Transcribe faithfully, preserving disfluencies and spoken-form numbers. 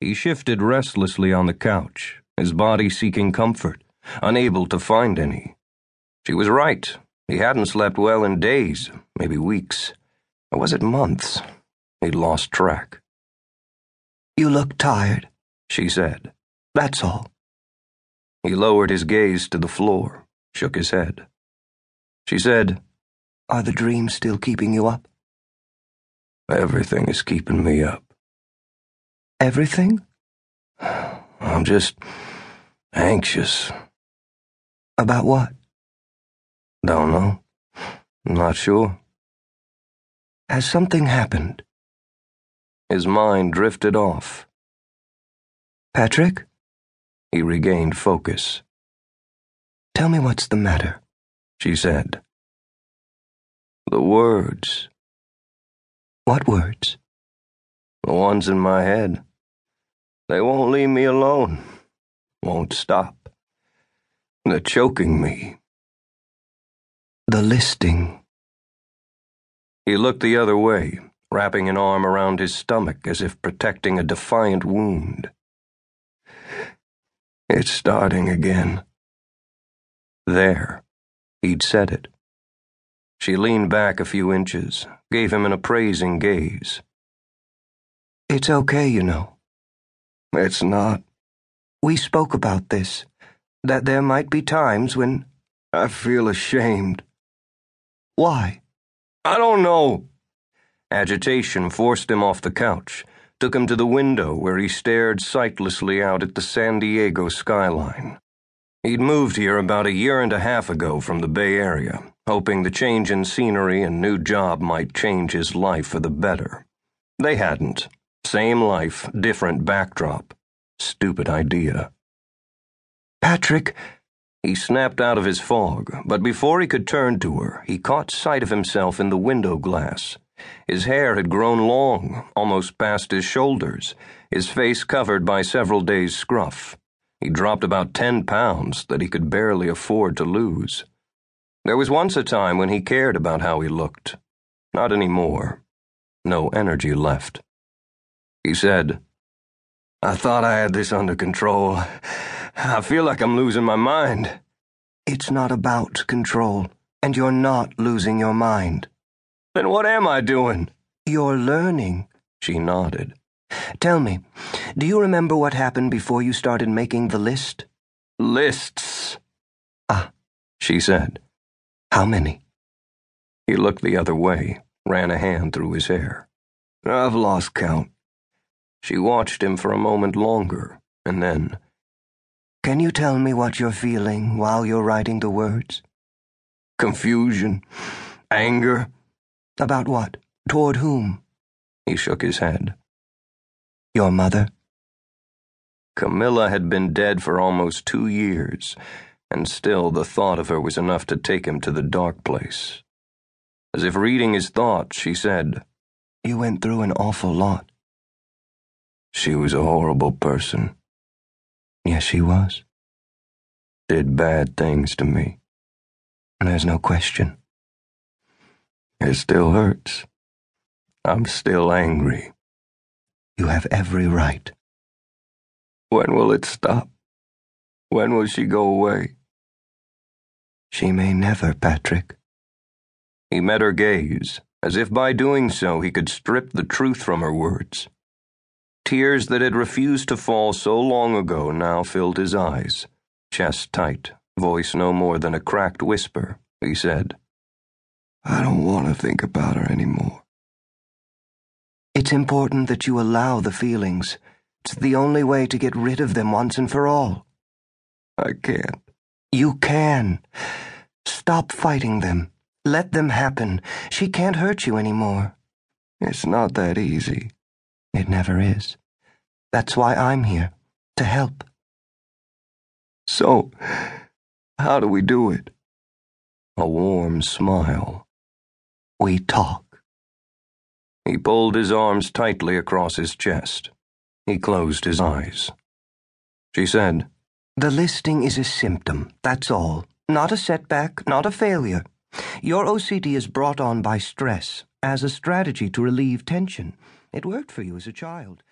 He shifted restlessly on the couch, his body seeking comfort, unable to find any. She was right. He hadn't slept well in days, maybe weeks. Or was it months? He'd lost track. "You look tired," she said. "That's all." He lowered his gaze to the floor, shook his head. She said, "Are the dreams still keeping you up?" "Everything is keeping me up." "Everything?" "I'm just anxious." "About what?" "Don't know. Not sure." "Has something happened?" His mind drifted off. "Patrick?" He regained focus. "Tell me what's the matter," she said. "The words." "What words?" "The ones in my head. They won't leave me alone. Won't stop. They're choking me." "The listing." He looked the other way, wrapping an arm around his stomach as if protecting a defiant wound. "It's starting again." There. He'd said it. She leaned back a few inches, gave him an appraising gaze. "It's okay, you know." "It's not." "We spoke about this, that there might be times when—" "I feel ashamed." "Why?" "I don't know." Agitation forced him off the couch, took him to the window where he stared sightlessly out at the San Diego skyline. He'd moved here about a year and a half ago from the Bay Area, hoping the change in scenery and new job might change his life for the better. They hadn't. Same life, different backdrop. Stupid idea. "Patrick!" He snapped out of his fog, but before he could turn to her, he caught sight of himself in the window glass. His hair had grown long, almost past his shoulders, his face covered by several days' scruff. He dropped about ten pounds that he could barely afford to lose. There was once a time when he cared about how he looked. Not anymore. No energy left. He said, "I thought I had this under control. I feel like I'm losing my mind." "It's not about control, and you're not losing your mind." "Then what am I doing?" "You're learning," she nodded. "Tell me, do you remember what happened before you started making the list?" "Lists." "Ah," she said. "How many?" He looked the other way, ran a hand through his hair. "I've lost count." She watched him for a moment longer, and then, "Can you tell me what you're feeling while you're writing the words?" "Confusion. Anger." "About what? Toward whom?" He shook his head. "Your mother?" Camilla had been dead for almost two years, and still the thought of her was enough to take him to the dark place. As if reading his thoughts, she said, "You went through an awful lot." "She was a horrible person." "Yes, she was." "Did bad things to me." "There's no question." "It still hurts. I'm still angry." "You have every right." "When will it stop? When will she go away?" "She may never, Patrick." He met her gaze, as if by doing so he could strip the truth from her words. Tears that had refused to fall so long ago now filled his eyes. Chest tight, voice no more than a cracked whisper, he said, "I don't want to think about her anymore." "It's important that you allow the feelings. It's the only way to get rid of them once and for all." "I can't." "You can. Stop fighting them. Let them happen. She can't hurt you anymore." "It's not that easy." "It never is. That's why I'm here, to help." "So, how do we do it?" A warm smile. "We talk." He pulled his arms tightly across his chest. He closed his eyes. She said, "The listing is a symptom, that's all. Not a setback, not a failure. Your O C D is brought on by stress, as a strategy to relieve tension. It worked for you as a child.